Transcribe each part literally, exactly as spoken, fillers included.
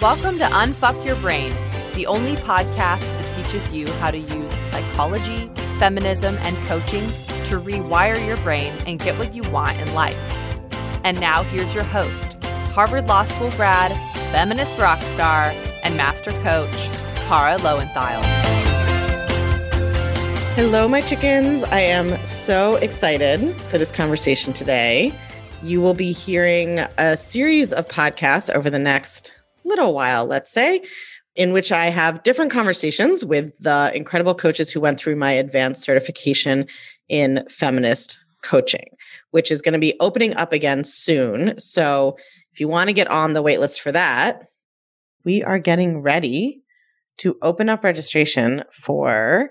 Welcome to Unfuck Your Brain, the only podcast that teaches you how to use psychology, feminism, and coaching to rewire your brain and get what you want in life. And now here's your host, Harvard Law School grad, feminist rock star, and master coach, Kara Loewenthal. Hello, my chickens. I am so excited for this conversation today. You will be hearing a series of podcasts over the next little while, let's say, in which I have different conversations with the incredible coaches who went through my advanced certification in feminist coaching, which is going to be opening up again soon. So if you want to get on the wait list for that, we are getting ready to open up registration for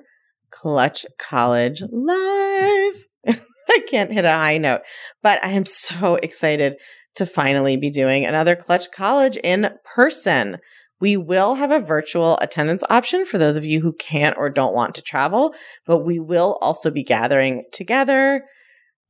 Clutch College Live. I can't hit a high note, but I am so excited to finally be doing another Clutch College in person. We will have a virtual attendance option for those of you who can't or don't want to travel, but we will also be gathering together.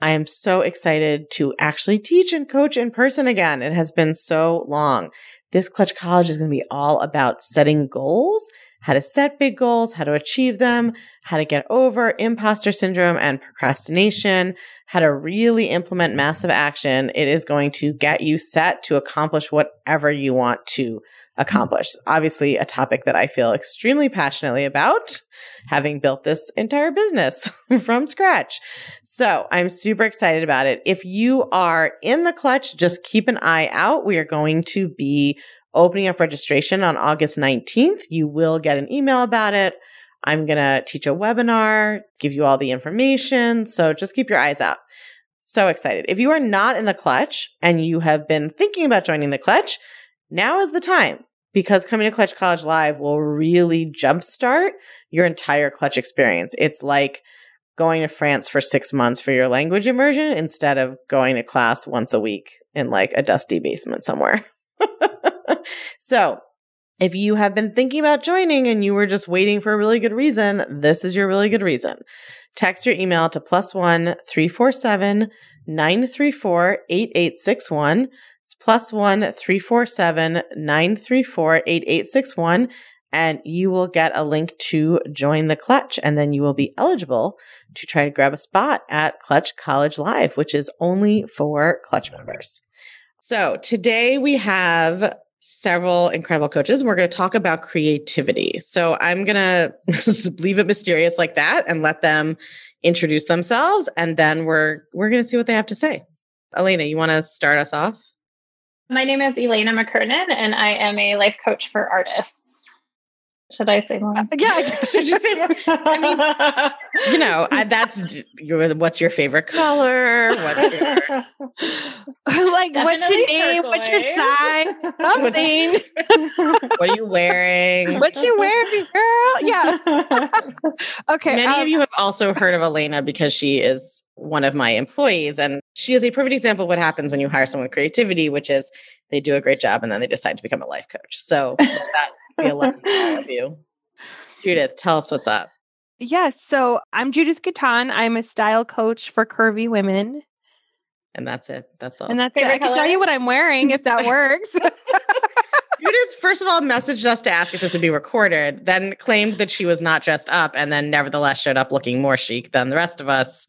I am so excited to actually teach and coach in person again. It has been so long. This Clutch College is going to be all about setting goals, how to set big goals, how to achieve them, how to get over imposter syndrome and procrastination, how to really implement massive action. It is going to get you set to accomplish whatever you want to accomplish. Obviously, a topic that I feel extremely passionately about, having built this entire business from scratch. So I'm super excited about it. If you are in the clutch, just keep an eye out. We are going to be opening up registration on August nineteenth. You will get an email about it. I'm going to teach a webinar, give you all the information. So just keep your eyes out. So excited. If you are not in the clutch and you have been thinking about joining the clutch, now is the time, because coming to Clutch College Live will really jumpstart your entire clutch experience. It's like going to France for six months for your language immersion instead of going to class once a week in like a dusty basement somewhere. So if you have been thinking about joining and you were just waiting for a really good reason, this is your really good reason. Text your email to plus one three four seven nine three four eight eight six one. It's plus one three four seven nine three four eight eight six one. And you will get a link to join the clutch. And then you will be eligible to try to grab a spot at Clutch College Live, which is only for clutch members. So today we have several incredible coaches. We're going to talk about creativity. So I'm going to just leave it mysterious like that and let them introduce themselves. And then we're we're going to see what they have to say. Elena, you want to start us off? My name is Elena McKernan, and I am a life coach for artists. Should I say more? Uh, yeah, should you say more? I mean, you know, I, that's your, what's your favorite color? What's your... Like, definitely what's your name? What's your size? Something. What are you wearing? What you wearing, girl? Yeah. Okay. Many um, of you have also heard of Elena because she is one of my employees, and she is a perfect example of what happens when you hire someone with creativity, which is they do a great job and then they decide to become a life coach. So that would be a lesson for all of you. Judith, tell us what's up. Yes. Yeah, so I'm Judith Catan. I'm a style coach for curvy women. And that's it. That's all. And that's favorite it. I color? Can tell you what I'm wearing if that works. Judith, first of all, messaged us to ask if this would be recorded, then claimed that she was not dressed up, and then nevertheless showed up looking more chic than the rest of us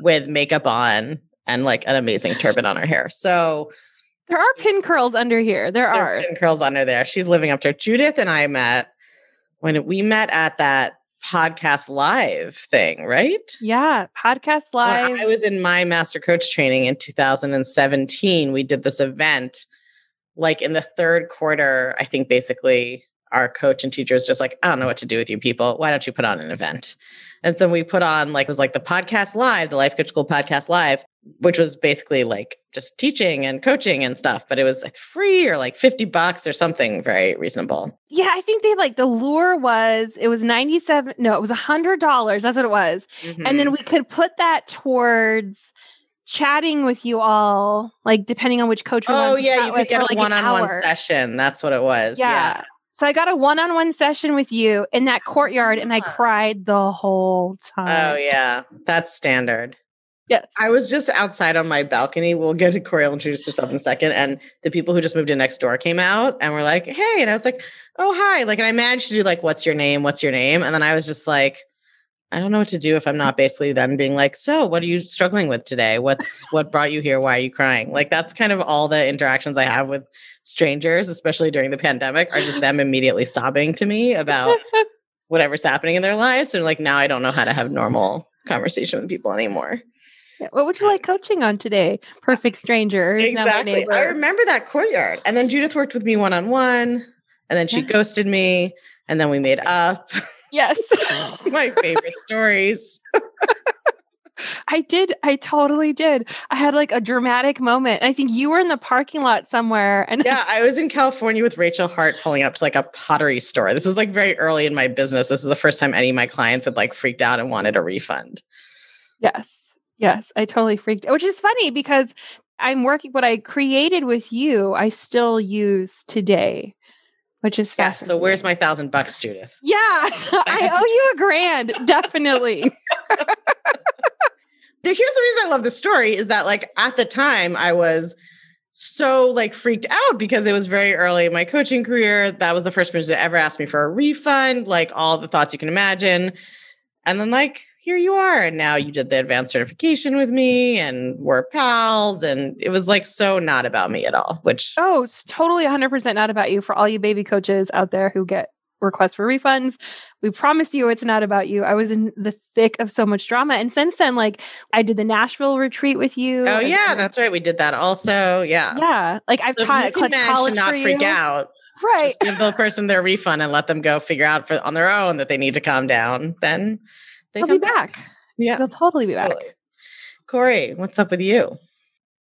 with makeup on and like an amazing turban on her hair. So there are pin curls under here. There, there are. are pin curls under there. She's living up to it. Judith and I met when we met at that podcast live thing, right? Yeah. Podcast live. When I was in my master coach training in two thousand seventeen. We did this event like in the third quarter. I think basically our coach and teacher was just like, I don't know what to do with you people. Why don't you put on an event? And so we put on like, it was like the podcast live, the Life Coach School podcast live, which was basically like just teaching and coaching and stuff, but it was like free or like fifty bucks or something very reasonable. Yeah. I think they like the lure was, it was ninety-seven. No, it was a hundred dollars. That's what it was. Mm-hmm. And then we could put that towards chatting with you all, like depending on which coach. Oh yeah. You could get a like one-on-one session. That's what it was. Yeah. yeah. So I got a one-on-one session with you in that courtyard and I cried the whole time. Oh yeah. That's standard. Yes. I was just outside on my balcony. We'll get to Corey. I'll introduce herself in a second. And the people who just moved in next door came out and were like, hey. And I was like, oh, hi. Like, and I managed to do like, what's your name? What's your name? And then I was just like, I don't know what to do if I'm not basically then being like, so what are you struggling with today? What's what brought you here? Why are you crying? Like, that's kind of all the interactions I have with strangers, especially during the pandemic, are just them immediately sobbing to me about whatever's happening in their lives. And like, now I don't know how to have normal conversation with people anymore. What would you like coaching on today? Perfect stranger. Exactly. I remember that courtyard. And then Judith worked with me one-on-one, and then she yeah. ghosted me, and then we made up. Yes. My favorite stories. I did. I totally did. I had like a dramatic moment. I think you were in the parking lot somewhere. And yeah, I was in California with Rachel Hart pulling up to like a pottery store. This was like very early in my business. This is the first time any of my clients had like freaked out and wanted a refund. Yes. Yes, I totally freaked out, which is funny because I'm working, what I created with you, I still use today, which is fascinating. Yeah, so where's my thousand bucks, Judith? Yeah, I owe you a grand, definitely. Here's the reason I love this story is that like at the time I was so like freaked out because it was very early in my coaching career. That was the first person to ever ask me for a refund, like all the thoughts you can imagine. And then like, here you are. And now you did the advanced certification with me and we're pals. And it was like, so not about me at all, which. Oh, it's totally one hundred percent not about you. For all you baby coaches out there who get requests for refunds, we promise you it's not about you. I was in the thick of so much drama. And since then, like I did the Nashville retreat with you. Oh and, yeah, and, that's right. We did that also. Yeah. Yeah. Like I've so taught at Clutch College not for freak you. Out. Right. Just give the person their refund and let them go figure out for on their own that they need to calm down. Then. They They'll be back. back. Yeah. They'll totally be back. Totally. Corey, what's up with you?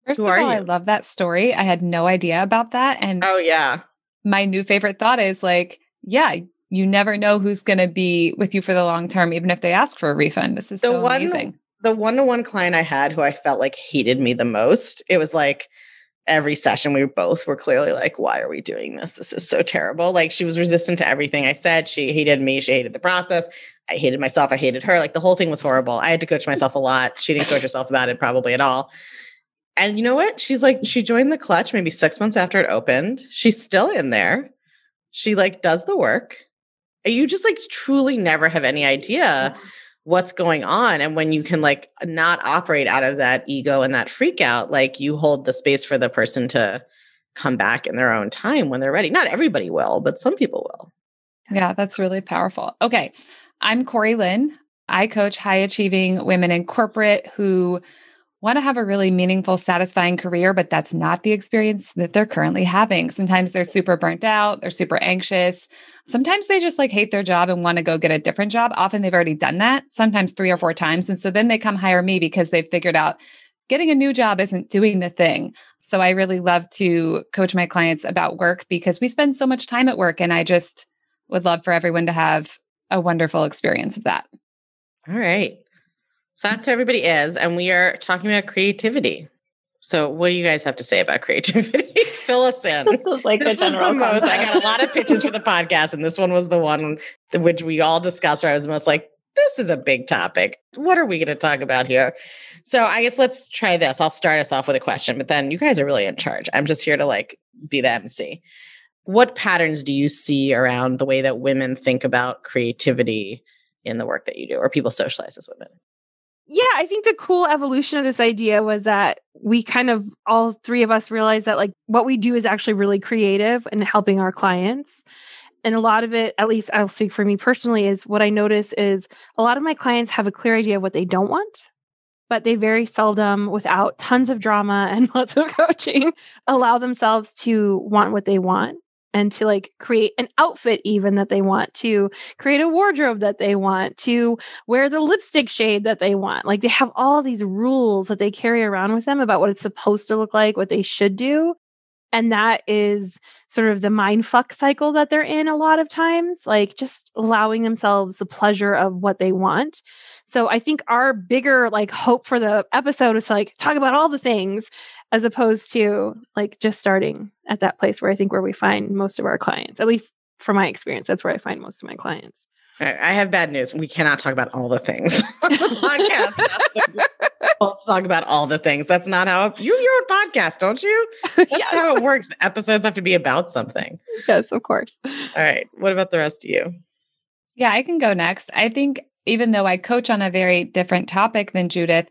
First Who of all, you? I love that story. I had no idea about that. And oh, yeah. My new favorite thought is like, yeah, you never know who's going to be with you for the long term, even if they ask for a refund. This is the so one, amazing. The one-to-one client I had who I felt like hated me the most, it was like every session we both were clearly like, why are we doing this? This is so terrible. Like she was resistant to everything I said. She hated me. She hated the process. I hated myself. I hated her. Like the whole thing was horrible. I had to coach myself a lot. She didn't coach herself about it probably at all. And you know what? She's like, she joined the Clutch maybe six months after it opened. She's still in there. She like does the work. You just like truly never have any idea what's going on. And when you can like not operate out of that ego and that freak out, like you hold the space for the person to come back in their own time when they're ready. Not everybody will, but some people will. Yeah, that's really powerful. Okay. I'm Corey Lynn. I coach high achieving women in corporate who want to have a really meaningful, satisfying career, but that's not the experience that they're currently having. Sometimes they're super burnt out. They're super anxious. Sometimes they just like hate their job and want to go get a different job. Often they've already done that, sometimes three or four times. And so then they come hire me because they've figured out getting a new job isn't doing the thing. So I really love to coach my clients about work because we spend so much time at work. And I just would love for everyone to have a wonderful experience of that. All right. So that's who everybody is. And we are talking about creativity. So what do you guys have to say about creativity? Fill us in. This was like this the, was the most. I got a lot of pitches for the podcast. And this one was the one which we all discussed where I was most like, this is a big topic. What are we going to talk about here? So I guess let's try this. I'll start us off with a question, but then you guys are really in charge. I'm just here to like be the M C. What patterns do you see around the way that women think about creativity in the work that you do or people socialize as women? Yeah, I think the cool evolution of this idea was that we kind of, all three of us realized that like what we do is actually really creative and helping our clients. And a lot of it, at least I'll speak for me personally, is what I notice is a lot of my clients have a clear idea of what they don't want, but they very seldom, without tons of drama and lots of coaching, allow themselves to want what they want. And to like create an outfit even that they want, to create a wardrobe that they want, to wear the lipstick shade that they want. Like they have all these rules that they carry around with them about what it's supposed to look like, what they should do. And that is sort of the mind fuck cycle that they're in a lot of times, like just allowing themselves the pleasure of what they want. So I think our bigger like hope for the episode is to like talk about all the things as opposed to like just starting at that place where I think where we find most of our clients, at least from my experience, that's where I find most of my clients. I have bad news. We cannot talk about all the things on the podcast. Let's talk about all the things. That's not how you have your own podcast, don't you? That's yeah. how it works. Episodes have to be about something. Yes, of course. All right. What about the rest of you? Yeah, I can go next. I think even though I coach on a very different topic than Judith,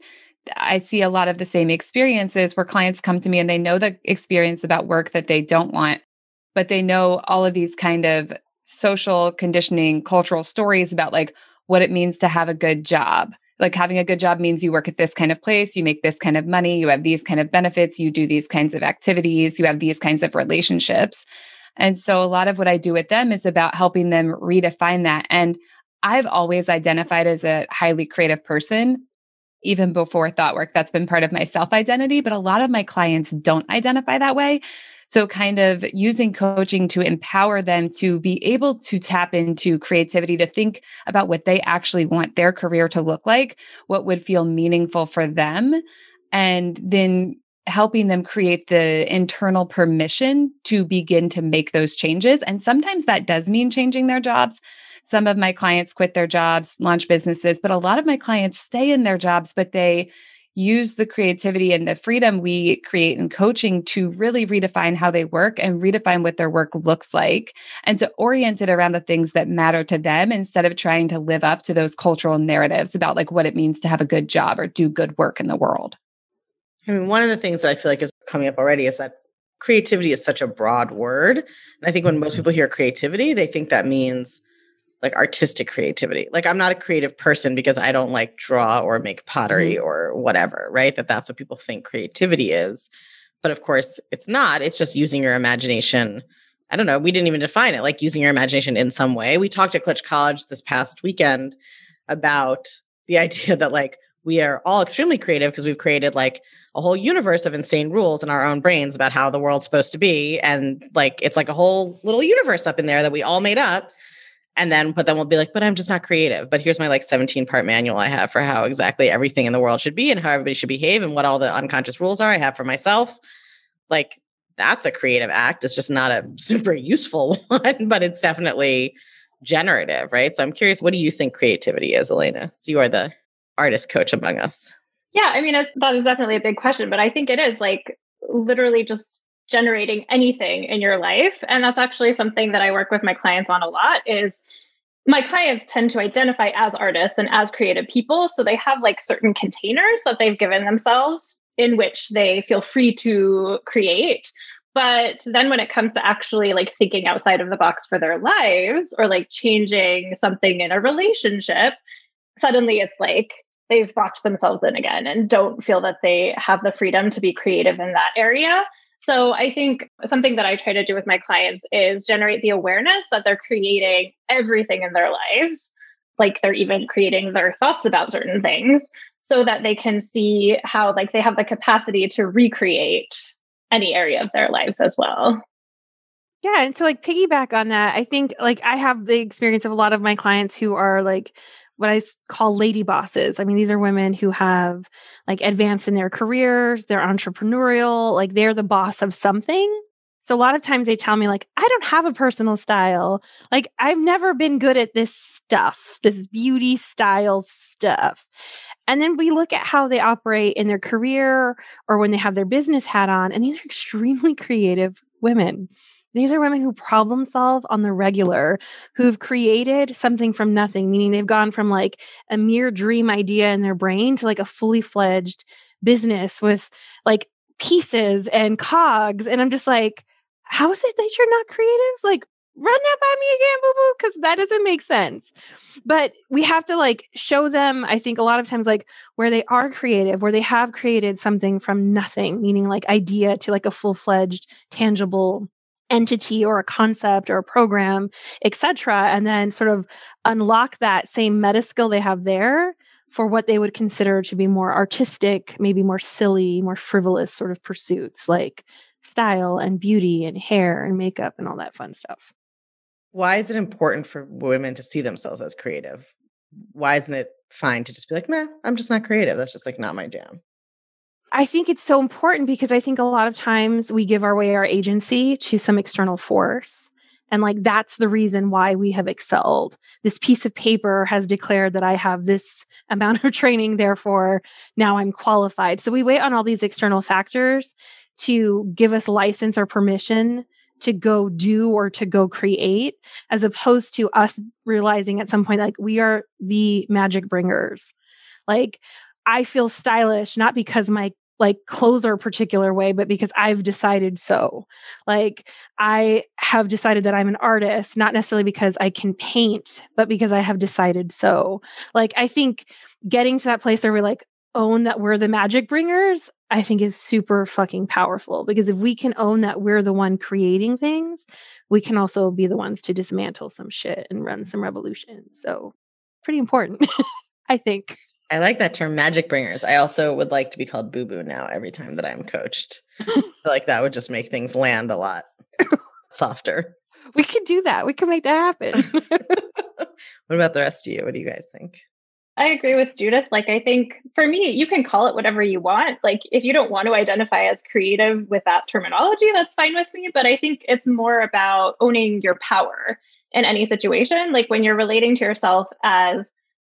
I see a lot of the same experiences where clients come to me and they know the experience about work that they don't want, but they know all of these kind of social conditioning, cultural stories about like what it means to have a good job. Like having a good job means you work at this kind of place, you make this kind of money, you have these kind of benefits, you do these kinds of activities, you have these kinds of relationships. And so a lot of what I do with them is about helping them redefine that. And I've always identified as a highly creative person, even before thought work. That's been part of my self-identity, but a lot of my clients don't identify that way. So kind of using coaching to empower them to be able to tap into creativity, to think about what they actually want their career to look like, what would feel meaningful for them, and then helping them create the internal permission to begin to make those changes. And sometimes that does mean changing their jobs. Some of my clients quit their jobs, launch businesses, but a lot of my clients stay in their jobs, but they use the creativity and the freedom we create in coaching to really redefine how they work and redefine what their work looks like, and to orient it around the things that matter to them instead of trying to live up to those cultural narratives about like what it means to have a good job or do good work in the world. I mean, one of the things that I feel like is coming up already is that creativity is such a broad word. And I think when most people hear creativity, they think that means like artistic creativity. Like I'm not a creative person because I don't like draw or make pottery mm-hmm. or whatever, right? That that's what people think creativity is. But of course it's not, it's just using your imagination. I don't know. We didn't even define it, like using your imagination in some way. We talked at Clutch College this past weekend about the idea that like, we are all extremely creative because we've created like a whole universe of insane rules in our own brains about how the world's supposed to be. And like, it's like a whole little universe up in there that we all made up. And then, but then we'll be like, but I'm just not creative. But here's my like seventeen part manual I have for how exactly everything in the world should be and how everybody should behave and what all the unconscious rules are I have for myself. Like that's a creative act. It's just not a super useful one, but it's definitely generative, right? So I'm curious, what do you think creativity is, Elena? So you are the artist coach among us. Yeah. I mean, that is definitely a big question, but I think it is like literally just generating anything in your life. And that's actually something that I work with my clients on a lot is my clients tend to identify as artists and as creative people. So they have like certain containers that they've given themselves in which they feel free to create. But then when it comes to actually like thinking outside of the box for their lives or like changing something in a relationship, suddenly it's like they've boxed themselves in again and don't feel that they have the freedom to be creative in that area. So I think something that I try to do with my clients is generate the awareness that they're creating everything in their lives, like they're even creating their thoughts about certain things, so that they can see how like they have the capacity to recreate any area of their lives as well. Yeah. And to like piggyback on that, I think like I have the experience of a lot of my clients who are like what I call lady bosses. I mean, these are women who have like advanced in their careers, they're entrepreneurial, like they're the boss of something. So a lot of times they tell me like, I don't have a personal style. Like I've never been good at this stuff, this beauty style stuff. And then we look at how they operate in their career or when they have their business hat on. And these are extremely creative women. These are women who problem solve on the regular, who've created something from nothing, meaning they've gone from like a mere dream idea in their brain to like a fully fledged business with like pieces and cogs. And I'm just like, how is it that you're not creative? Like, run that by me again, boo-boo, because that doesn't make sense. But we have to like show them, I think a lot of times, like where they are creative, where they have created something from nothing, meaning like idea to like a full-fledged, tangible entity or a concept or a program, et cetera, and then sort of unlock that same meta skill they have there for what they would consider to be more artistic, maybe more silly, more frivolous sort of pursuits like style and beauty and hair and makeup and all that fun stuff. Why is it important for women to see themselves as creative? Why isn't it fine to just be like, meh, I'm just not creative. That's just like not my jam. I think it's so important because I think a lot of times we give away our agency to some external force. And like, that's the reason why we have excelled. This piece of paper has declared that I have this amount of training, therefore now I'm qualified. So we wait on all these external factors to give us license or permission to go do or to go create, as opposed to us realizing at some point, like, we are the magic bringers. Like, I feel stylish, not because my like clothes are a particular way, but because I've decided so. Like, I have decided that I'm an artist, not necessarily because I can paint, but because I have decided so. Like, I think getting to that place where we're like, own that we're the magic bringers, I think is super fucking powerful, because if we can own that we're the one creating things, we can also be the ones to dismantle some shit and run some revolution. So pretty important, I think. I like that term, magic bringers. I also would like to be called boo-boo now every time that I'm coached. I feel like that would just make things land a lot softer. We could do that. We can make that happen. What about the rest of you? What do you guys think? I agree with Judith. Like, I think for me, you can call it whatever you want. Like, if you don't want to identify as creative with that terminology, that's fine with me. But I think it's more about owning your power in any situation. Like, when you're relating to yourself as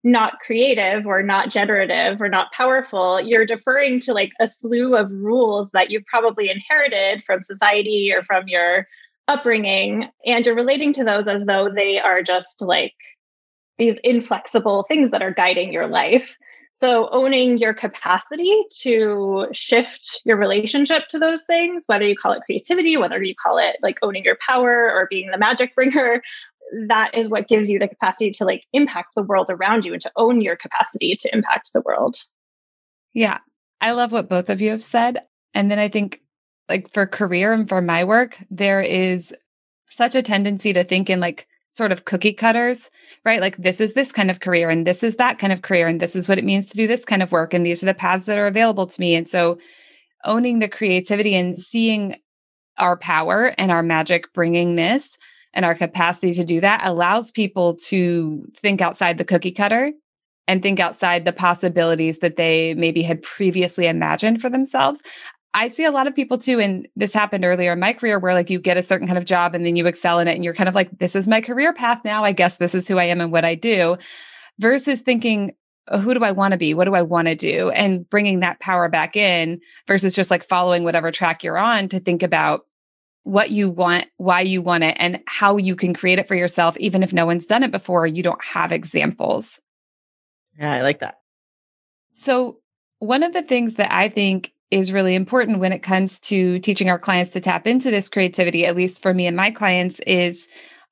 not creative or not generative or not powerful, you're deferring to like a slew of rules that you've probably inherited from society or from your upbringing. And you're relating to those as though they are just like these inflexible things that are guiding your life. So owning your capacity to shift your relationship to those things, whether you call it creativity, whether you call it like owning your power or being the magic bringer, that is what gives you the capacity to like impact the world around you and to own your capacity to impact the world. Yeah. I love what both of you have said. And then I think like for career and for my work, there is such a tendency to think in like sort of cookie cutters, right? Like, this is this kind of career and this is that kind of career and this is what it means to do this kind of work. And these are the paths that are available to me. And so owning the creativity and seeing our power and our magic bringing this and our capacity to do that allows people to think outside the cookie cutter and think outside the possibilities that they maybe had previously imagined for themselves. I see a lot of people too, and this happened earlier in my career, where like you get a certain kind of job and then you excel in it and you're kind of like, this is my career path now. I guess this is who I am and what I do, versus thinking, oh, who do I want to be? What do I want to do? And bringing that power back in versus just like following whatever track you're on, to think about what you want, why you want it, and how you can create it for yourself, even if no one's done it before, you don't have examples. Yeah, I like that. So one of the things that I think is really important when it comes to teaching our clients to tap into this creativity, at least for me and my clients, is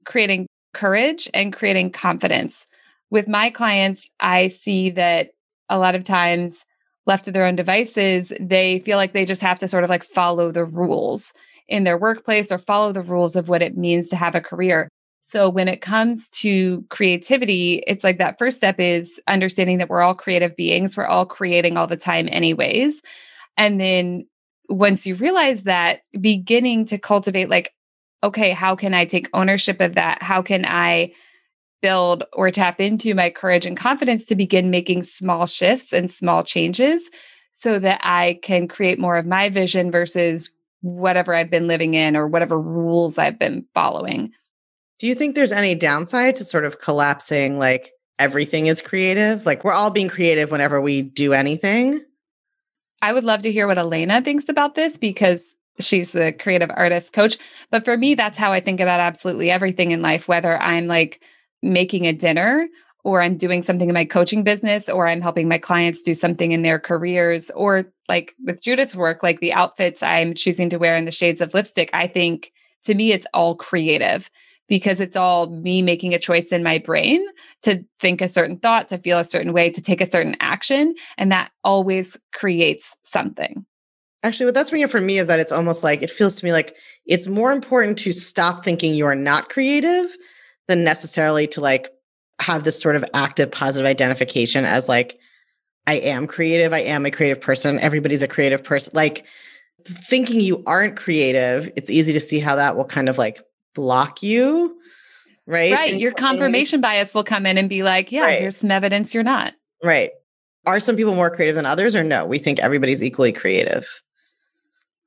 creating courage and creating confidence. With my clients, I see that a lot of times left to their own devices, they feel like they just have to sort of like follow the rules in their workplace or follow the rules of what it means to have a career. So when it comes to creativity, it's like that first step is understanding that we're all creative beings. We're all creating all the time anyways. And then once you realize that, beginning to cultivate like, okay, how can I take ownership of that? How can I build or tap into my courage and confidence to begin making small shifts and small changes so that I can create more of my vision versus whatever I've been living in or whatever rules I've been following. Do you think there's any downside to sort of collapsing like everything is creative? Like, we're all being creative whenever we do anything. I would love to hear what Elena thinks about this, because she's the creative artist coach. But for me, that's how I think about absolutely everything in life, whether I'm like making a dinner or I'm doing something in my coaching business, or I'm helping my clients do something in their careers, or like with Judith's work, like the outfits I'm choosing to wear and the shades of lipstick. I think to me, it's all creative because it's all me making a choice in my brain to think a certain thought, to feel a certain way, to take a certain action. And that always creates something. Actually, what that's bringing up for me is that it's almost like, it feels to me like it's more important to stop thinking you are not creative than necessarily to like have this sort of active positive identification as like, I am creative. I am a creative person. Everybody's a creative person. Like, thinking you aren't creative, it's easy to see how that will kind of like block you. Right. Right. And your confirmation and, bias will come in and be like, yeah, right, here's some evidence you're not. Right. Are some people more creative than others, or no? We think everybody's equally creative.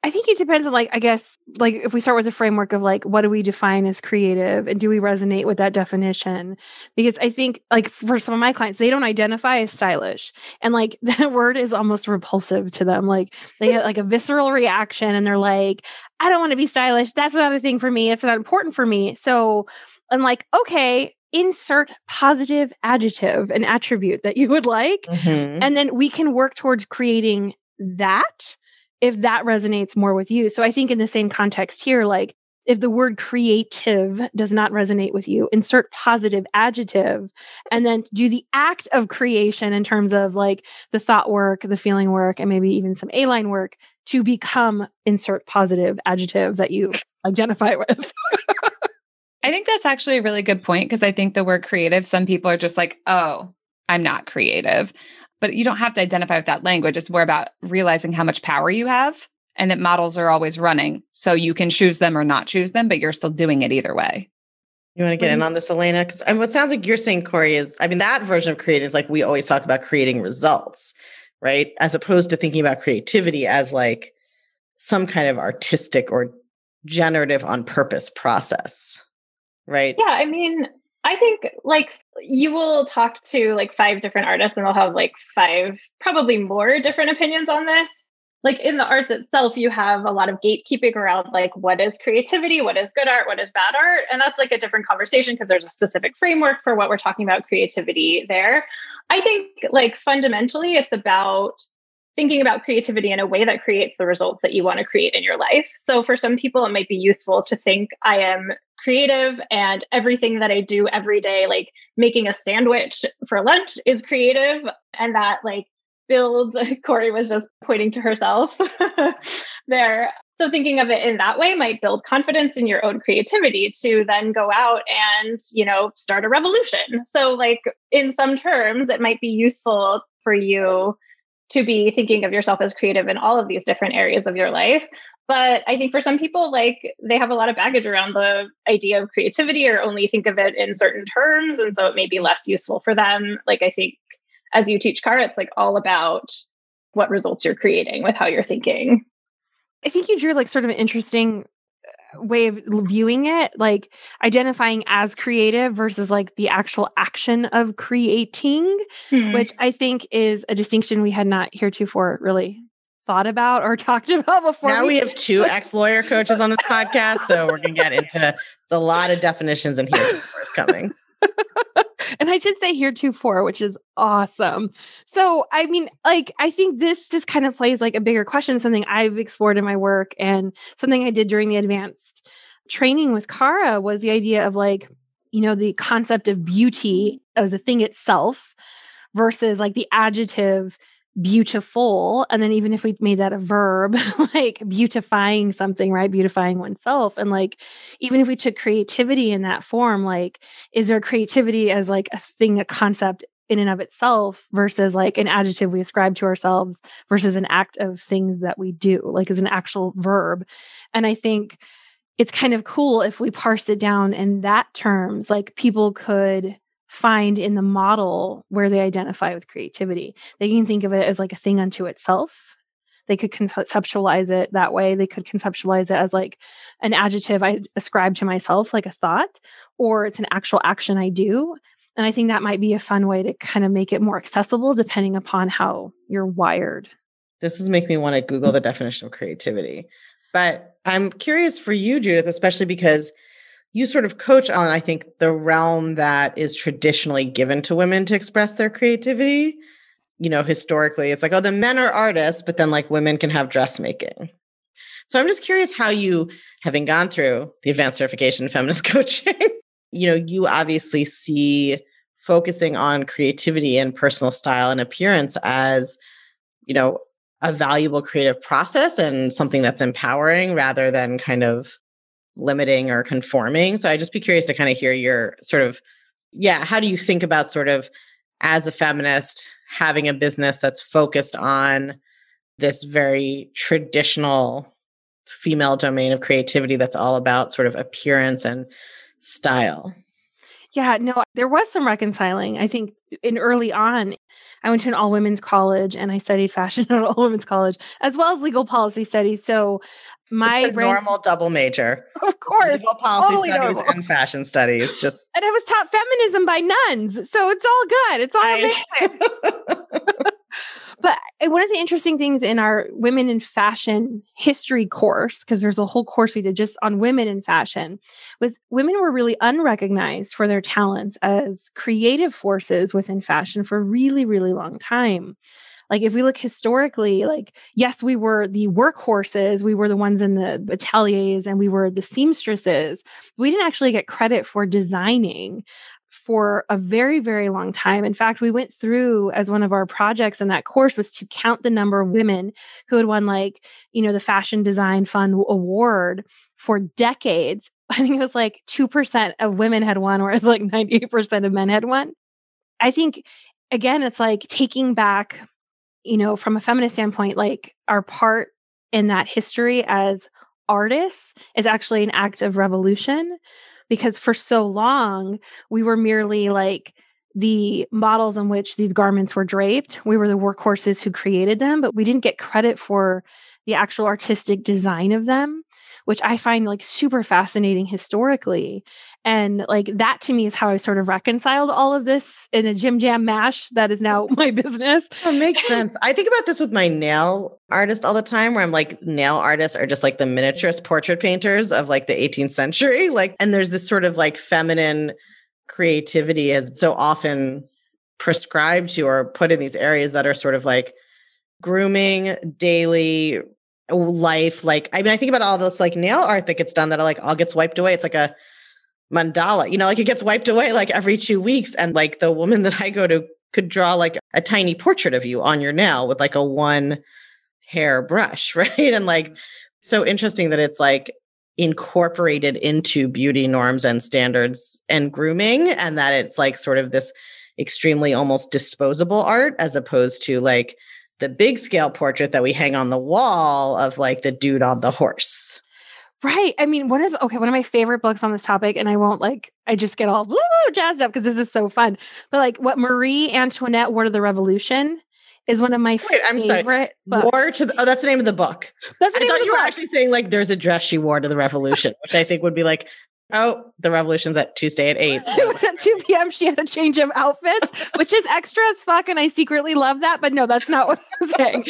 I think it depends on, like, I guess, like, if we start with the framework of, like, what do we define as creative and do we resonate with that definition? Because I think, like, for some of my clients, they don't identify as stylish. And, like, that word is almost repulsive to them. Like, they get, like, a visceral reaction and they're like, I don't want to be stylish. That's not a thing for me. It's not important for me. So I'm like, okay, insert positive adjective and attribute that you would like. Mm-hmm. And then we can work towards creating that, if that resonates more with you. So I think in the same context here, like if the word creative does not resonate with you, insert positive adjective and then do the act of creation in terms of like the thought work, the feeling work, and maybe even some A-line work to become insert positive adjective that you identify with. I think that's actually a really good point because I think the word creative, some people are just like, oh, I'm not creative. But you don't have to identify with that language. It's more about realizing how much power you have and that models are always running. So you can choose them or not choose them, but you're still doing it either way. You want to get in on this, Elena? Because what sounds like you're saying, Corey, is, I mean, that version of creative is like we always talk about creating results, right? As opposed to thinking about creativity as like some kind of artistic or generative on purpose process, right? Yeah, I mean, I think like you will talk to like five different artists and they'll have like five, probably more different opinions on this. Like in the arts itself, you have a lot of gatekeeping around like what is creativity, what is good art, what is bad art. And that's like a different conversation because there's a specific framework for what we're talking about creativity there. I think like fundamentally, it's about thinking about creativity in a way that creates the results that you want to create in your life. So for some people, it might be useful to think I am creative and everything that I do every day, like making a sandwich for lunch is creative. And that like builds, Corey was just pointing to herself there. So thinking of it in that way might build confidence in your own creativity to then go out and, you know, start a revolution. So like in some terms, it might be useful for you to be thinking of yourself as creative in all of these different areas of your life. But I think for some people, like they have a lot of baggage around the idea of creativity or only think of it in certain terms. And so it may be less useful for them. Like, I think as you teach, Kara, it's like all about what results you're creating with how you're thinking. I think you drew like sort of an interesting way of viewing it, like identifying as creative versus like the actual action of creating, hmm. which I think is a distinction we had not heretofore really thought about or talked about before. Now we, we have two ex-lawyer coaches on this podcast, so we're going to get into a lot of definitions and heretofore is coming. And I did say heretofore, which is awesome. So, I mean, like, I think this just kind of plays like a bigger question, something I've explored in my work and something I did during the advanced training with Kara was the idea of like, you know, the concept of beauty as a thing itself versus like the adjective beautiful. And then even if we made that a verb, like beautifying something, right? Beautifying oneself. And like, even if we took creativity in that form, like, is there creativity as like a thing, a concept in and of itself versus like an adjective we ascribe to ourselves versus an act of things that we do, like as an actual verb. And I think it's kind of cool if we parsed it down in that terms, like people could find in the model where they identify with creativity. They can think of it as like a thing unto itself. They could conceptualize it that way. They could conceptualize it as like an adjective I ascribe to myself, like a thought, or it's an actual action I do. And I think that might be a fun way to kind of make it more accessible depending upon how you're wired. This is making me want to Google the definition of creativity. But I'm curious for you, Judith, especially because you sort of coach on, I think, the realm that is traditionally given to women to express their creativity. You know, historically, it's like, oh, the men are artists, but then like women can have dressmaking. So I'm just curious how you, having gone through the advanced certification in feminist coaching, you know, you obviously see focusing on creativity and personal style and appearance as, you know, a valuable creative process and something that's empowering rather than kind of limiting or conforming. So I'd just be curious to kind of hear your sort of, yeah, how do you think about sort of as a feminist, having a business that's focused on this very traditional female domain of creativity that's all about sort of appearance and style? Yeah, no, there was some reconciling. I think in early on, I went to an all women's college and I studied fashion at an all women's college as well as legal policy studies. So my it's a brain, normal double major, of course, legal policy totally studies normal. And fashion studies. Just and I was taught feminism by nuns, so it's all good. It's all I amazing. But one of the interesting things in our women in fashion history course, because there's a whole course we did just on women in fashion, was women were really unrecognized for their talents as creative forces within fashion for a really, really long time. Like if we look historically, like, yes, we were the workhorses, we were the ones in the ateliers and we were the seamstresses. We didn't actually get credit for designing for a very, very long time. In fact, we went through as one of our projects in that course was to count the number of women who had won, like, you know, the Fashion Design Fund award for decades. I think it was like two percent of women had won, whereas like ninety-eight percent of men had won. I think, again, it's like taking back, you know, from a feminist standpoint, like our part in that history as artists is actually an act of revolution. Because for so long, we were merely like the models on which these garments were draped. We were the workhorses who created them, but we didn't get credit for the actual artistic design of them, which I find like super fascinating historically. And like that to me is how I sort of reconciled all of this in a Jim Jam mash that is now my business. That makes sense. I think about this with my nail artist all the time where I'm like, nail artists are just like the miniaturist portrait painters of like the eighteenth century. Like, and there's this sort of like feminine creativity as so often prescribed to or put in these areas that are sort of like grooming, daily life. Like, I mean, I think about all this like nail art that gets done that are like all gets wiped away. It's like a mandala, you know, like it gets wiped away like every two weeks. And like the woman that I go to could draw like a tiny portrait of you on your nail with like a one hair brush. Right. And like, so interesting that it's like incorporated into beauty norms and standards and grooming. And that it's like sort of this extremely almost disposable art as opposed to like the big scale portrait that we hang on the wall of like the dude on the horse. Right. I mean, one of, okay, one of my favorite books on this topic, and I won't like, I just get all jazzed up because this is so fun. But like what Marie Antoinette, War to the Revolution is one of my Wait, I'm favorite sorry. books. War to the, oh, that's the name of the book. That's the I name thought of the you book. Were actually saying like, there's a dress she wore to the revolution, which I think would be like, oh, the revolution's at Tuesday at eight. It was at two p.m. She had a change of outfits, which is extra as fuck. And I secretly love that. But no, that's not what I'm saying.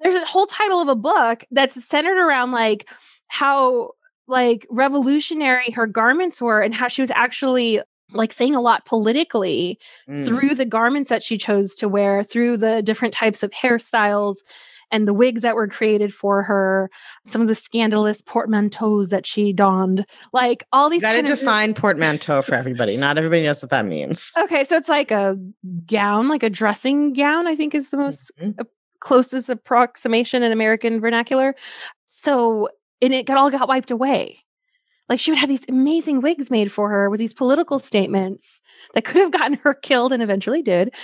There's a whole title of a book that's centered around like how like revolutionary her garments were and how she was actually like saying a lot politically mm. through the garments that she chose to wear, through the different types of hairstyles and the wigs that were created for her, some of the scandalous portmanteaus that she donned, like all these. You gotta define of- portmanteau for everybody. Not everybody knows what that means. Okay, so it's like a gown, like a dressing gown, I think is the most mm-hmm. uh, closest approximation in American vernacular. So, and it got, all got wiped away. Like she would have these amazing wigs made for her with these political statements that could have gotten her killed and eventually did.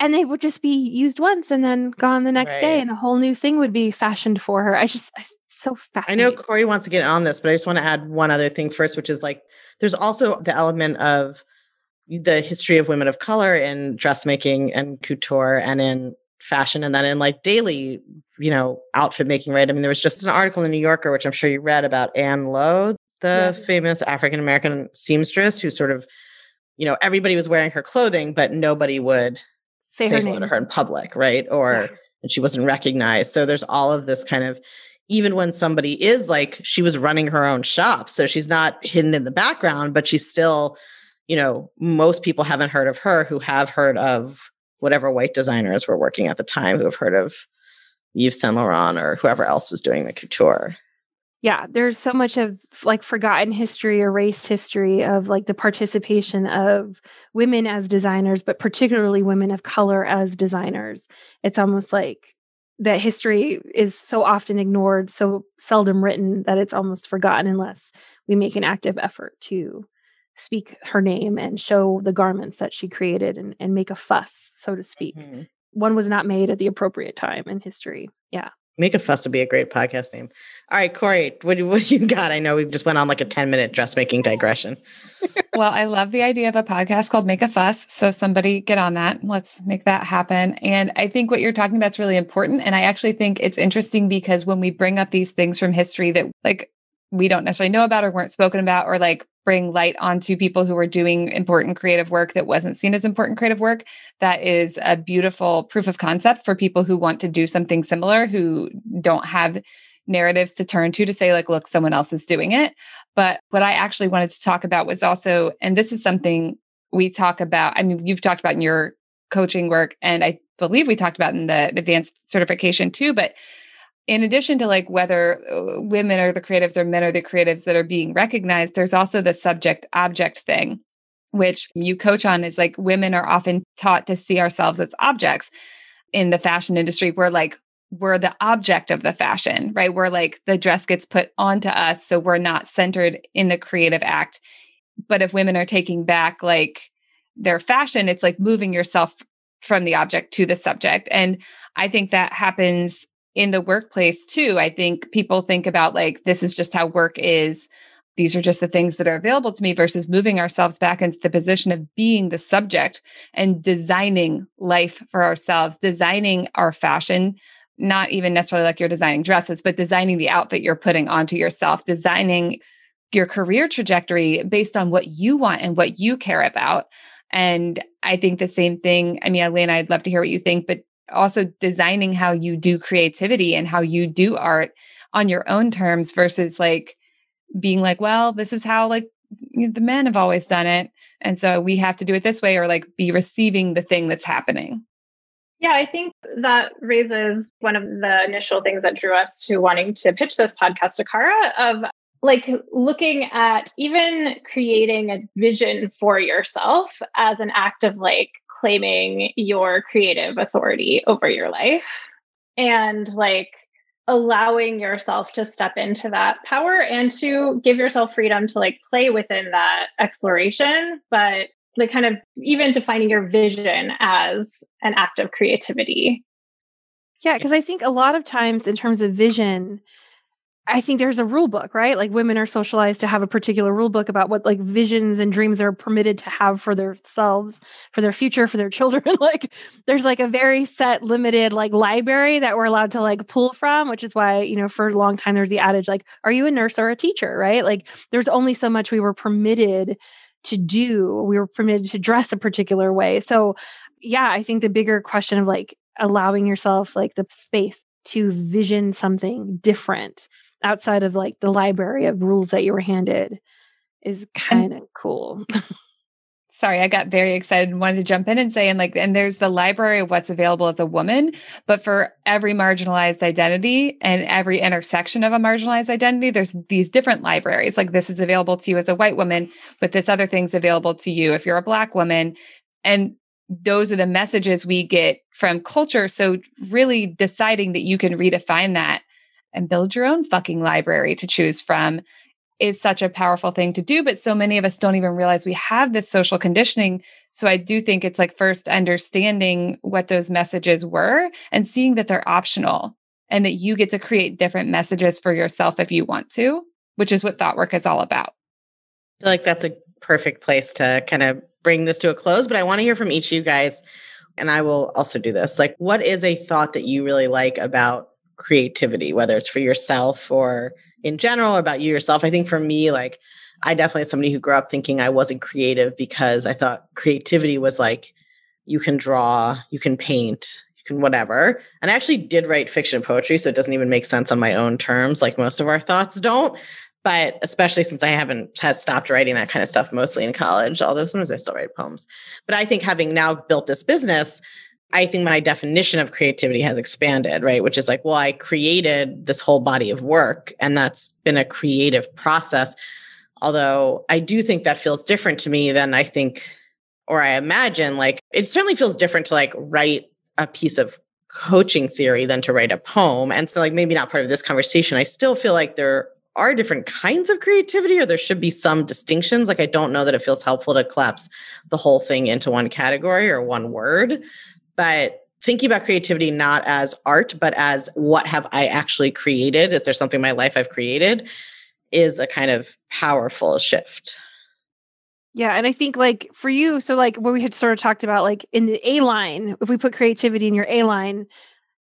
And they would just be used once and then gone the next right. day, and a whole new thing would be fashioned for her. I just, it's so fascinating. I know Corey wants to get on this, but I just want to add one other thing first, which is like, there's also the element of the history of women of color in dressmaking and couture and in fashion, and then in like daily, you know, outfit making, right? I mean, there was just an article in the New Yorker, which I'm sure you read, about Anne Lowe, the yeah. famous African-American seamstress who sort of, you know, everybody was wearing her clothing, but nobody would Say, say hello to her in public, right? Or yeah. and she wasn't recognized. So there's all of this kind of, even when somebody is like, she was running her own shop, so she's not hidden in the background, but she's still, you know, most people haven't heard of her who have heard of whatever white designers were working at the time, who have heard of Yves Saint Laurent or whoever else was doing the couture. Yeah, there's so much of like forgotten history, erased history of like the participation of women as designers, but particularly women of color as designers. It's almost like that history is so often ignored, so seldom written, that it's almost forgotten unless we make an active effort to speak her name and show the garments that she created and, and make a fuss, so to speak. Mm-hmm. One was not made at the appropriate time in history. Yeah. Make a Fuss would be a great podcast name. All right, Corey, what, what do you got? I know we just went on like a ten minute dressmaking digression. Well, I love the idea of a podcast called Make a Fuss. So somebody get on that. Let's make that happen. And I think what you're talking about is really important. And I actually think it's interesting because when we bring up these things from history that like we don't necessarily know about or weren't spoken about, or like bring light onto people who were doing important creative work that wasn't seen as important creative work, that is a beautiful proof of concept for people who want to do something similar, who don't have narratives to turn to, to say like, look, someone else is doing it. But what I actually wanted to talk about was also, and this is something we talk about, I mean, you've talked about in your coaching work, and I believe we talked about in the advanced certification too, but in addition to like whether women are the creatives or men are the creatives that are being recognized, there's also the subject object thing, which you coach on, is like women are often taught to see ourselves as objects. In the fashion industry, we're like, we're the object of the fashion, right? We're like, the dress gets put onto us. So we're not centered in the creative act. But if women are taking back like their fashion, it's like moving yourself from the object to the subject. And I think that happens in the workplace too. I think people think about like, this is just how work is. These are just the things that are available to me, versus moving ourselves back into the position of being the subject and designing life for ourselves, designing our fashion, not even necessarily like you're designing dresses, but designing the outfit you're putting onto yourself, designing your career trajectory based on what you want and what you care about. And I think the same thing, I mean, Elena, I'd love to hear what you think, but also designing how you do creativity and how you do art on your own terms, versus like being like, well, this is how like the men have always done it, and so we have to do it this way, or like be receiving the thing that's happening. Yeah, I think that raises one of the initial things that drew us to wanting to pitch this podcast to Kara, of like looking at even creating a vision for yourself as an act of like claiming your creative authority over your life, and like allowing yourself to step into that power and to give yourself freedom to like play within that exploration, but like kind of even defining your vision as an act of creativity. Yeah, because I think a lot of times in terms of vision, I think there's a rule book, right? Like women are socialized to have a particular rule book about what like visions and dreams are permitted to have for themselves, for their future, for their children. Like there's like a very set, limited like library that we're allowed to like pull from, which is why, you know, for a long time there's the adage like, are you a nurse or a teacher, right? Like there's only so much we were permitted to do. We were permitted to dress a particular way. So yeah, I think the bigger question of like allowing yourself like the space to vision something different outside of like the library of rules that you were handed is kind of cool. Sorry, I got very excited and wanted to jump in and say, and like, and there's the library of what's available as a woman, but for every marginalized identity and every intersection of a marginalized identity, there's these different libraries. Like this is available to you as a white woman, but this other thing's available to you if you're a Black woman. And those are the messages we get from culture. So really deciding that you can redefine that and build your own fucking library to choose from is such a powerful thing to do. But so many of us don't even realize we have this social conditioning. So I do think it's like first understanding what those messages were and seeing that they're optional and that you get to create different messages for yourself if you want to, which is what thought work is all about. I feel like that's a perfect place to kind of bring this to a close, but I want to hear from each of you guys. And I will also do this. Like, what is a thought that you really like about creativity, whether it's for yourself or in general or about you yourself? I think for me, like I definitely am somebody who grew up thinking I wasn't creative because I thought creativity was like, you can draw, you can paint, you can whatever. And I actually did write fiction poetry, so it doesn't even make sense on my own terms, like most of our thoughts don't. But especially since I haven't has stopped writing that kind of stuff mostly in college, although sometimes I still write poems. But I think having now built this business, I think my definition of creativity has expanded, right? Which is like, well, I created this whole body of work, and that's been a creative process. Although I do think that feels different to me than I think, or I imagine, like, it certainly feels different to like write a piece of coaching theory than to write a poem. And so like, maybe not part of this conversation, I still feel like there are different kinds of creativity, or there should be some distinctions. Like, I don't know that it feels helpful to collapse the whole thing into one category or one word. But thinking about creativity not as art, but as what have I actually created? Is there something in my life I've created? Is a kind of powerful shift. Yeah. And I think like for you, so like what we had sort of talked about, like in the A line, if we put creativity in your A line,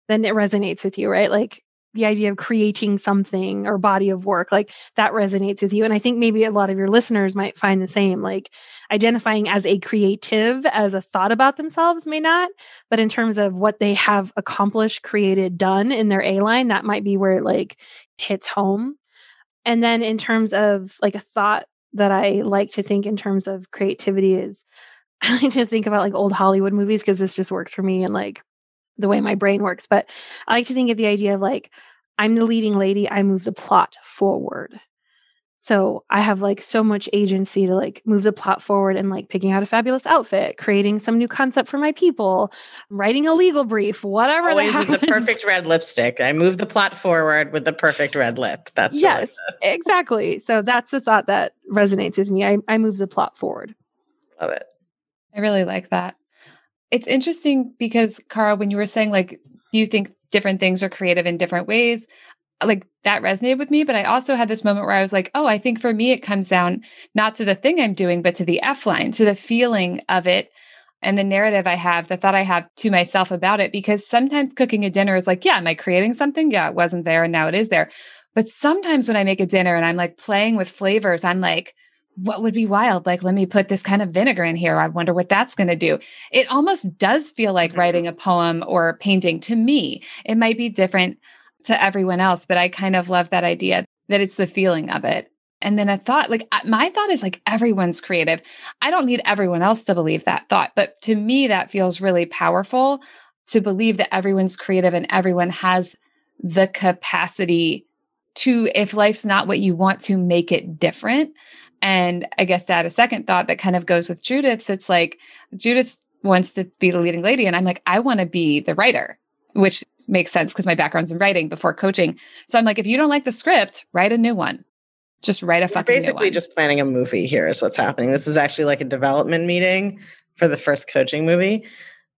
then it resonates with you, right? Like the idea of creating something or body of work, like that resonates with you. And I think maybe a lot of your listeners might find the same, like identifying as a creative, as a thought about themselves may not, but in terms of what they have accomplished, created, done in their A line, that might be where it like hits home. And then in terms of like a thought that I like to think in terms of creativity is I like to think about like old Hollywood movies because this just works for me and like the way my brain works. But I like to think of the idea of like, I'm the leading lady. I move the plot forward. So I have like so much agency to like move the plot forward and like picking out a fabulous outfit, creating some new concept for my people, writing a legal brief, whatever. Always that with the perfect red lipstick. I move the plot forward with the perfect red lip. That's yes, really exactly. So that's the thought that resonates with me. I, I move the plot forward. Love it. I really like that. It's interesting because Kara, when you were saying like, do you think different things are creative in different ways? Like that resonated with me, but I also had this moment where I was like, oh, I think for me, it comes down not to the thing I'm doing, but to the F line, to the feeling of it and the narrative I have, the thought I have to myself about it, because sometimes cooking a dinner is like, yeah, am I creating something? Yeah, it wasn't there. And now it is there. But sometimes when I make a dinner and I'm like playing with flavors, I'm like, what would be wild? Like, let me put this kind of vinegar in here. I wonder what that's going to do. It almost does feel like mm-hmm. writing a poem or painting to me. It might be different to everyone else, but I kind of love that idea that it's the feeling of it. And then a thought, like my thought is like everyone's creative. I don't need everyone else to believe that thought, but to me, that feels really powerful to believe that everyone's creative and everyone has the capacity to, if life's not what you want to, make it different. And I guess to add a second thought that kind of goes with Judith's, it's like Judith wants to be the leading lady. And I'm like, I want to be the writer, which makes sense because my background's in writing before coaching. So I'm like, if you don't like the script, write a new one. Just write a You're fucking basically new one. Just planning a movie here is what's happening. This is actually like a development meeting for the first coaching movie.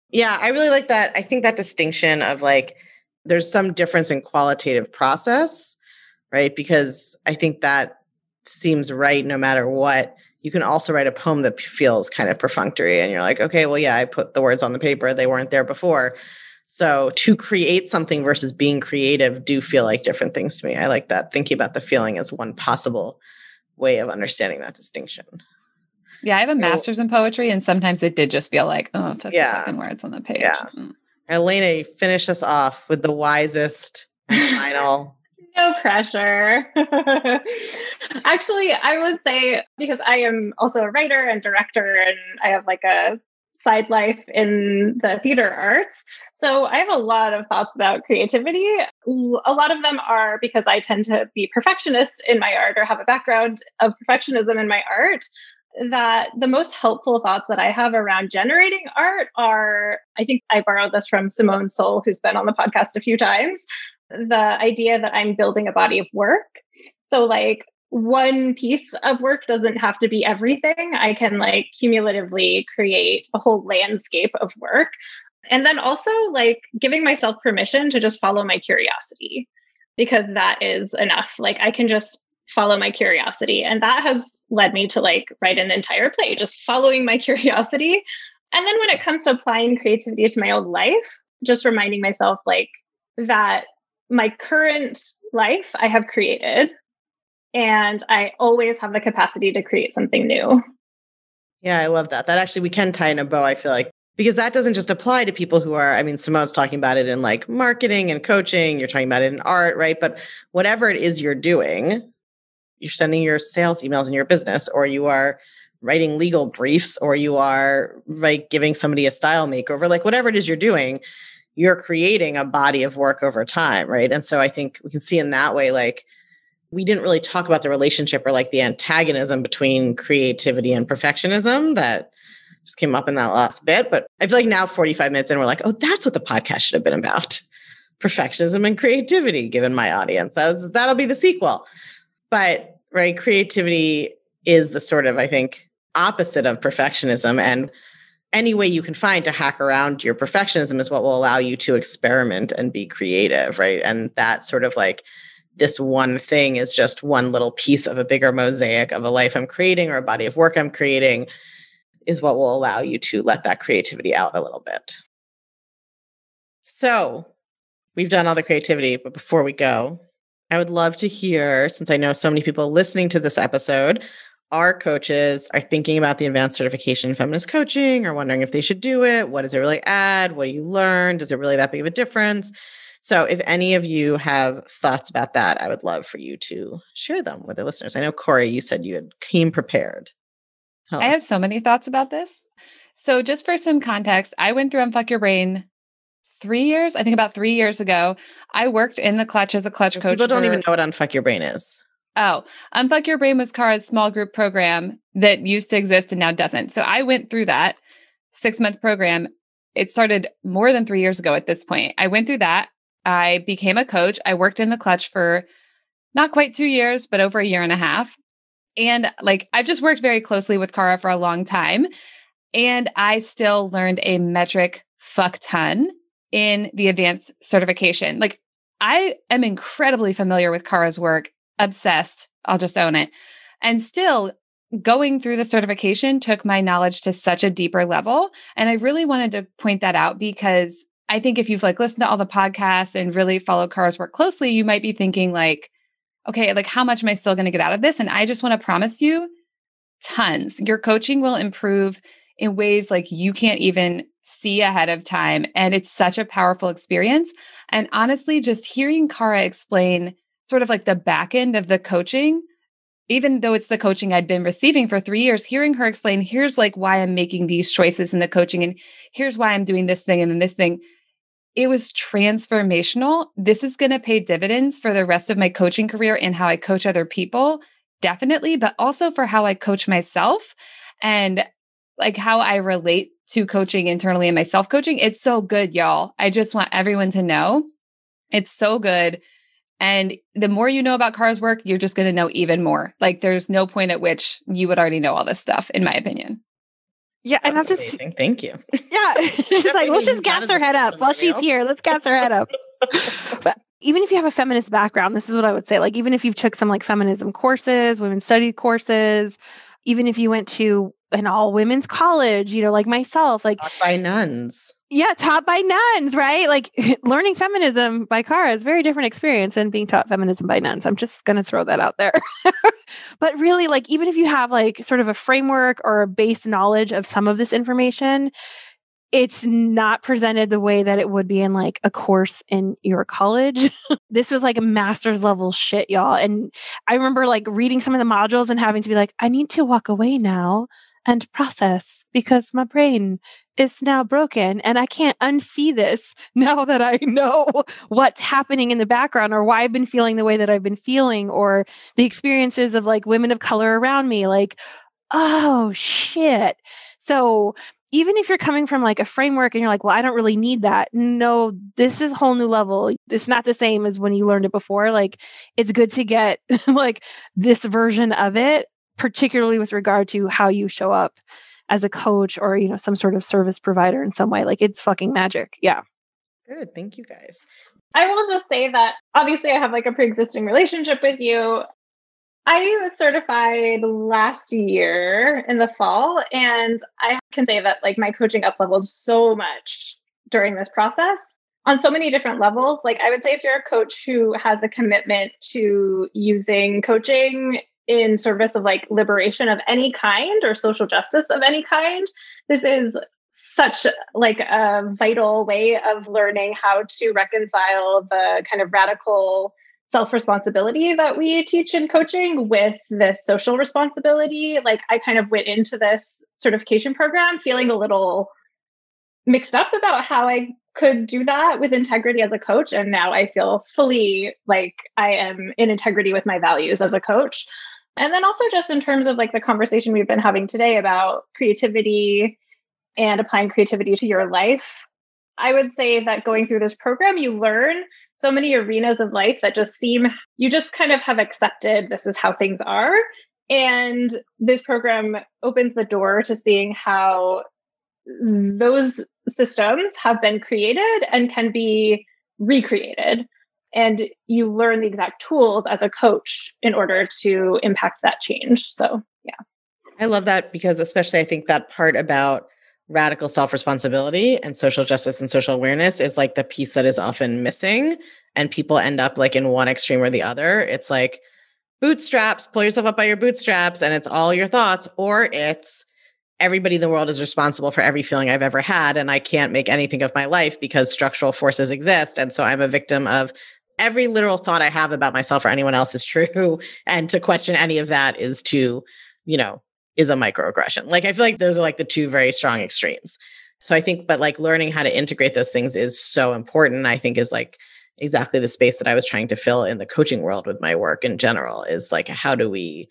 Yeah, I really like that. I think that distinction of like, there's some difference in qualitative process, right? Because I think that seems right no matter what. You can also write a poem that feels kind of perfunctory and you're like, okay, well, yeah, I put the words on the paper. They weren't there before. So to create something versus being creative do feel like different things to me. I like that. Thinking about the feeling is one possible way of understanding that distinction. Yeah. I have a master's in poetry and sometimes it did just feel like, oh, put yeah. the fucking words on the page. Yeah. Mm. Elena, finish us off with the wisest final. No pressure. Actually, I would say, because I am also a writer and director and I have like a side life in the theater arts. So I have a lot of thoughts about creativity. A lot of them are because I tend to be perfectionist in my art or have a background of perfectionism in my art, that the most helpful thoughts that I have around generating art are, I think I borrowed this from Simone Soul, who's been on the podcast a few times, the idea that I'm building a body of work. So like one piece of work doesn't have to be everything. I can like cumulatively create a whole landscape of work. And then also like giving myself permission to just follow my curiosity, because that is enough. Like I can just follow my curiosity. And that has led me to like write an entire play, just following my curiosity. And then when it comes to applying creativity to my own life, just reminding myself like that my current life I have created. And I always have the capacity to create something new. Yeah, I love that. That actually, we can tie in a bow, I feel like, because that doesn't just apply to people who are, I mean, Simone's talking about it in like marketing and coaching, you're talking about it in art, right? But whatever it is you're doing, you're sending your sales emails in your business, or you are writing legal briefs, or you are like giving somebody a style makeover, like whatever it is you're doing, you're creating a body of work over time, right? And so I think we can see in that way, like, we didn't really talk about the relationship or like the antagonism between creativity and perfectionism that just came up in that last bit. But I feel like now forty-five minutes in, we're like, oh, that's what the podcast should have been about. Perfectionism and creativity, given my audience. That was, that'll be the sequel. But right, creativity is the sort of, I think, opposite of perfectionism. And any way you can find to hack around your perfectionism is what will allow you to experiment and be creative, right? And that sort of like, this one thing is just one little piece of a bigger mosaic of a life I'm creating or a body of work I'm creating is what will allow you to let that creativity out a little bit. So we've done all the creativity, but before we go, I would love to hear, since I know so many people listening to this episode are coaches, are thinking about the advanced certification in feminist coaching or wondering if they should do it. What does it really add? What do you learn? Does it really that big of a difference? So if any of you have thoughts about that, I would love for you to share them with the listeners. I know, Corey, you said you had came prepared. Tell I us. have so many thoughts about this. So just for some context, I went through Unfuck Your Brain three years, I think about three years ago. I worked in the Clutch as a Clutch coach. People don't for, even know what Unfuck Your Brain is. Oh, Unfuck Your Brain was Kara's small group program that used to exist and now doesn't. So I went through that six-month program. It started more than three years ago at this point. I went through that. I became a coach. I worked in the Clutch for not quite two years, but over a year and a half. And like, I've just worked very closely with Kara for a long time. And I still learned a metric fuck ton in the advanced certification. Like, I am incredibly familiar with Kara's work, obsessed, I'll just own it. And still going through the certification took my knowledge to such a deeper level. And I really wanted to point that out because I think if you've like listened to all the podcasts and really followed Kara's work closely, you might be thinking like, okay, like how much am I still going to get out of this? And I just want to promise you tons. Your coaching will improve in ways like you can't even see ahead of time. And it's such a powerful experience. And honestly, just hearing Kara explain sort of like the back end of the coaching, even though it's the coaching I'd been receiving for three years, hearing her explain, here's like why I'm making these choices in the coaching and here's why I'm doing this thing and then this thing. It was transformational. This is going to pay dividends for the rest of my coaching career and how I coach other people, definitely, but also for how I coach myself and like how I relate to coaching internally and my self-coaching. It's so good, y'all. I just want everyone to know it's so good. And the more you know about Kara's work, you're just going to know even more. Like there's no point at which you would already know all this stuff, in my opinion. Yeah. That's and I'll just, amazing. Thank you. Yeah. She's like, let's just gas her head up while she's here. Let's gas her head up. But even if you have a feminist background, this is what I would say. Like, even if you've took some like feminism courses, women's studies courses, even if you went to an all women's college, you know, like myself, like taught by nuns. Yeah, taught by nuns, right? Like learning feminism by Kara is a very different experience than being taught feminism by nuns. I'm just going to throw that out there. But really, like even if you have like sort of a framework or a base knowledge of some of this information, it's not presented the way that it would be in like a course in your college. This was like a master's level shit, y'all. And I remember like reading some of the modules and having to be like, I need to walk away now and process because my brain is now broken and I can't unsee this now that I know what's happening in the background or why I've been feeling the way that I've been feeling or the experiences of like women of color around me, like, oh shit. So even if you're coming from like a framework and you're like, well, I don't really need that. No, this is a whole new level. It's not the same as when you learned it before. Like it's good to get like this version of it, particularly with regard to how you show up as a coach or, you know, some sort of service provider in some way. Like it's fucking magic. Yeah. Good. Thank you guys. I will just say that obviously I have like a pre-existing relationship with you. I was certified last year in the fall, and I can say that like my coaching up leveled so much during this process on so many different levels. Like I would say if you're a coach who has a commitment to using coaching in service of like liberation of any kind or social justice of any kind, this is such like a vital way of learning how to reconcile the kind of radical self-responsibility that we teach in coaching with this social responsibility. Like I kind of went into this certification program feeling a little mixed up about how I could do that with integrity as a coach. And now I feel fully like I am in integrity with my values as a coach. And then also just in terms of like the conversation we've been having today about creativity and applying creativity to your life, I would say that going through this program, you learn so many arenas of life that just seem, you just kind of have accepted this is how things are. And this program opens the door to seeing how those systems have been created and can be recreated. And you learn the exact tools as a coach in order to impact that change. So, yeah. I love that, because especially I think that part about radical self-responsibility and social justice and social awareness is like the piece that is often missing, and people end up like in one extreme or the other. It's like bootstraps, pull yourself up by your bootstraps, and it's all your thoughts, or it's everybody in the world is responsible for every feeling I've ever had, and I can't make anything of my life because structural forces exist. And so I'm a victim of every literal thought I have about myself or anyone else is true. And to question any of that is to, you know, is a microaggression. Like, I feel like those are like the two very strong extremes. So I think, but like learning how to integrate those things is so important. I think is like exactly the space that I was trying to fill in the coaching world with my work in general, is like, how do we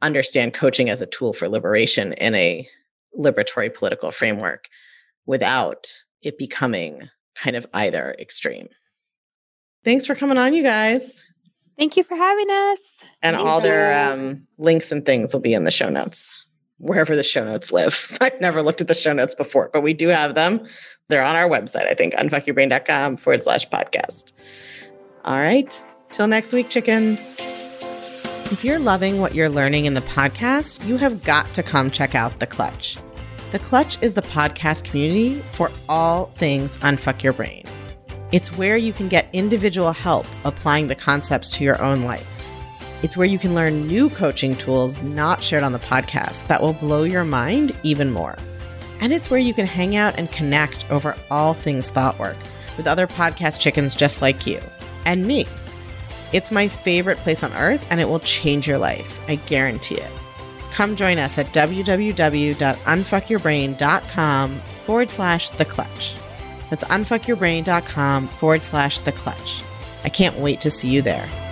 understand coaching as a tool for liberation in a liberatory political framework without it becoming kind of either extreme? Thanks for coming on, you guys. Thank you for having us. And Thank all their um, links and things will be in the show notes, wherever the show notes live. I've never looked at the show notes before, but we do have them. They're on our website, I think, unfuckyourbrain.com forward slash podcast. All right. Till next week, chickens. If you're loving what you're learning in the podcast, you have got to come check out The Clutch. The Clutch is the podcast community for all things Unfuck Your Brain. It's where you can get individual help applying the concepts to your own life. It's where you can learn new coaching tools not shared on the podcast that will blow your mind even more. And it's where you can hang out and connect over all things thought work with other podcast chickens just like you and me. It's my favorite place on earth, and it will change your life. I guarantee it. Come join us at www.unfuckyourbrain.com forward slash the clutch. That's unfuckyourbrain.com forward slash the clutch. I can't wait to see you there.